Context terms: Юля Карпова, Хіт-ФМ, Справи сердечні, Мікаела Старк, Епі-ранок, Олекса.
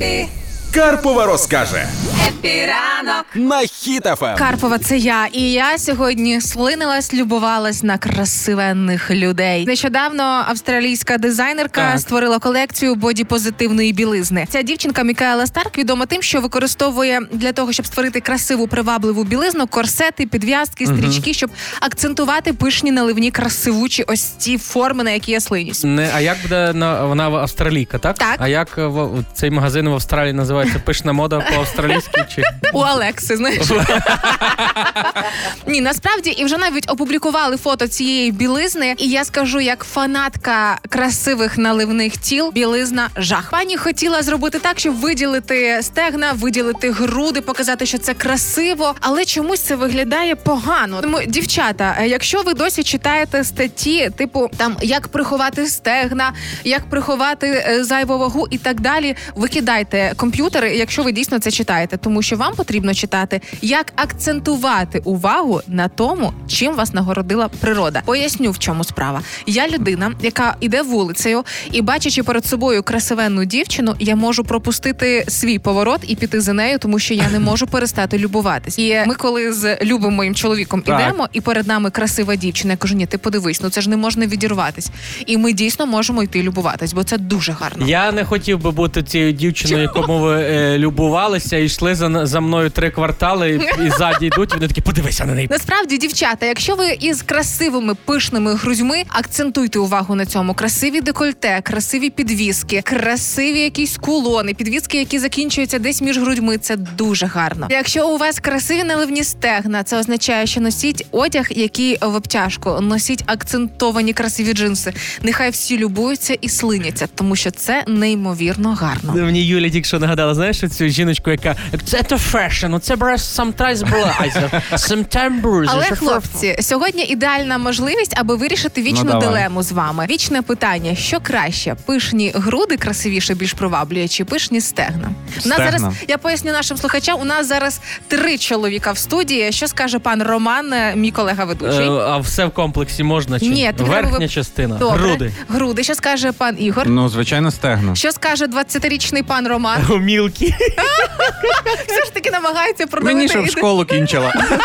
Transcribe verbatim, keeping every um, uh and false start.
Епі. Карпова розкаже. Епі-ранок на Хіт-ФМ. Карпова, це я. І я сьогодні слинилась, любувалась на красивенних людей. Нещодавно австралійська дизайнерка так. створила колекцію боді-позитивної білизни. Ця дівчинка Мікаела Старк відома тим, що використовує для того, щоб створити красиву, привабливу білизну, корсети, підв'язки, стрічки, угу. щоб акцентувати пишні наливні красивучі ось ті форми, на які я слинюсь. Не, а як буде на, вона австралійка, так? Так. А як в, цей магазин в Австралії називається? Це пишна мода по-австралійськи чи... У Олекси, знаєш. Ні, насправді, і вже навіть опублікували фото цієї білизни. І я скажу, як фанатка красивих наливних тіл, білизна – жах. Пані хотіла зробити так, щоб виділити стегна, виділити груди, показати, що це красиво. Але чомусь це виглядає погано. Тому, дівчата, якщо ви досі читаєте статті, типу, там, як приховати стегна, як приховати зайву вагу і так далі, викидайте комп'ютер. Якщо ви дійсно це читаєте, тому що вам потрібно читати, як акцентувати увагу на тому, чим вас нагородила природа. Поясню, в чому справа. Я людина, яка йде вулицею, і бачачи перед собою красивенну дівчину, я можу пропустити свій поворот і піти за нею, тому що я не можу перестати любуватись. І ми коли з любим моїм чоловіком так. ідемо, і перед нами красива дівчина, я кажу, ні, ти подивись, ну це ж не можна відірватись. І ми дійсно можемо йти любуватись, бо це дуже гарно. Я не хотів би бути цією дівчиною, якому ви любувалися і йшли за, за мною три квартали і, і ззаді йдуть, і вони такі, подивися на неї. Насправді, дівчата, якщо ви із красивими, пишними грудьми, акцентуйте увагу на цьому. Красиві декольте, красиві підвіски, красиві якісь кулони, підвіски, які закінчуються десь між грудьми, це дуже гарно. Якщо у вас красиві наливні стегна, це означає, що носіть одяг, який в обтяжку, носіть акцентовані красиві джинси. Нехай всі любуються і слиняться, тому що це неймовірно гарно. Мені Юля тільки що нагадала, знаєш, цю жіночку, яка це то фешн, це брес sometimes blazer, sometimes bruiser. Але, хлопці, сьогодні ідеальна можливість, аби вирішити вічну ну, дилему з вами. Вічне питання, що краще? Пишні груди красивіше, більш приваблює, чи пишні стегна? стегна. Нас зараз, я поясню нашим слухачам, у нас зараз три чоловіка в студії. Що скаже пан Роман, мій колега ведучий? Е, а все в комплексі можна? Чи? Ні, верхня ви... частина. Добре. Груди. Груди. Що скаже пан Ігор? Ну, звичайно, стегна. Що скаже двадцятирічний пан Роман? Мілки. Все ж таки намагається продавати. Мені ще в школу кінчила.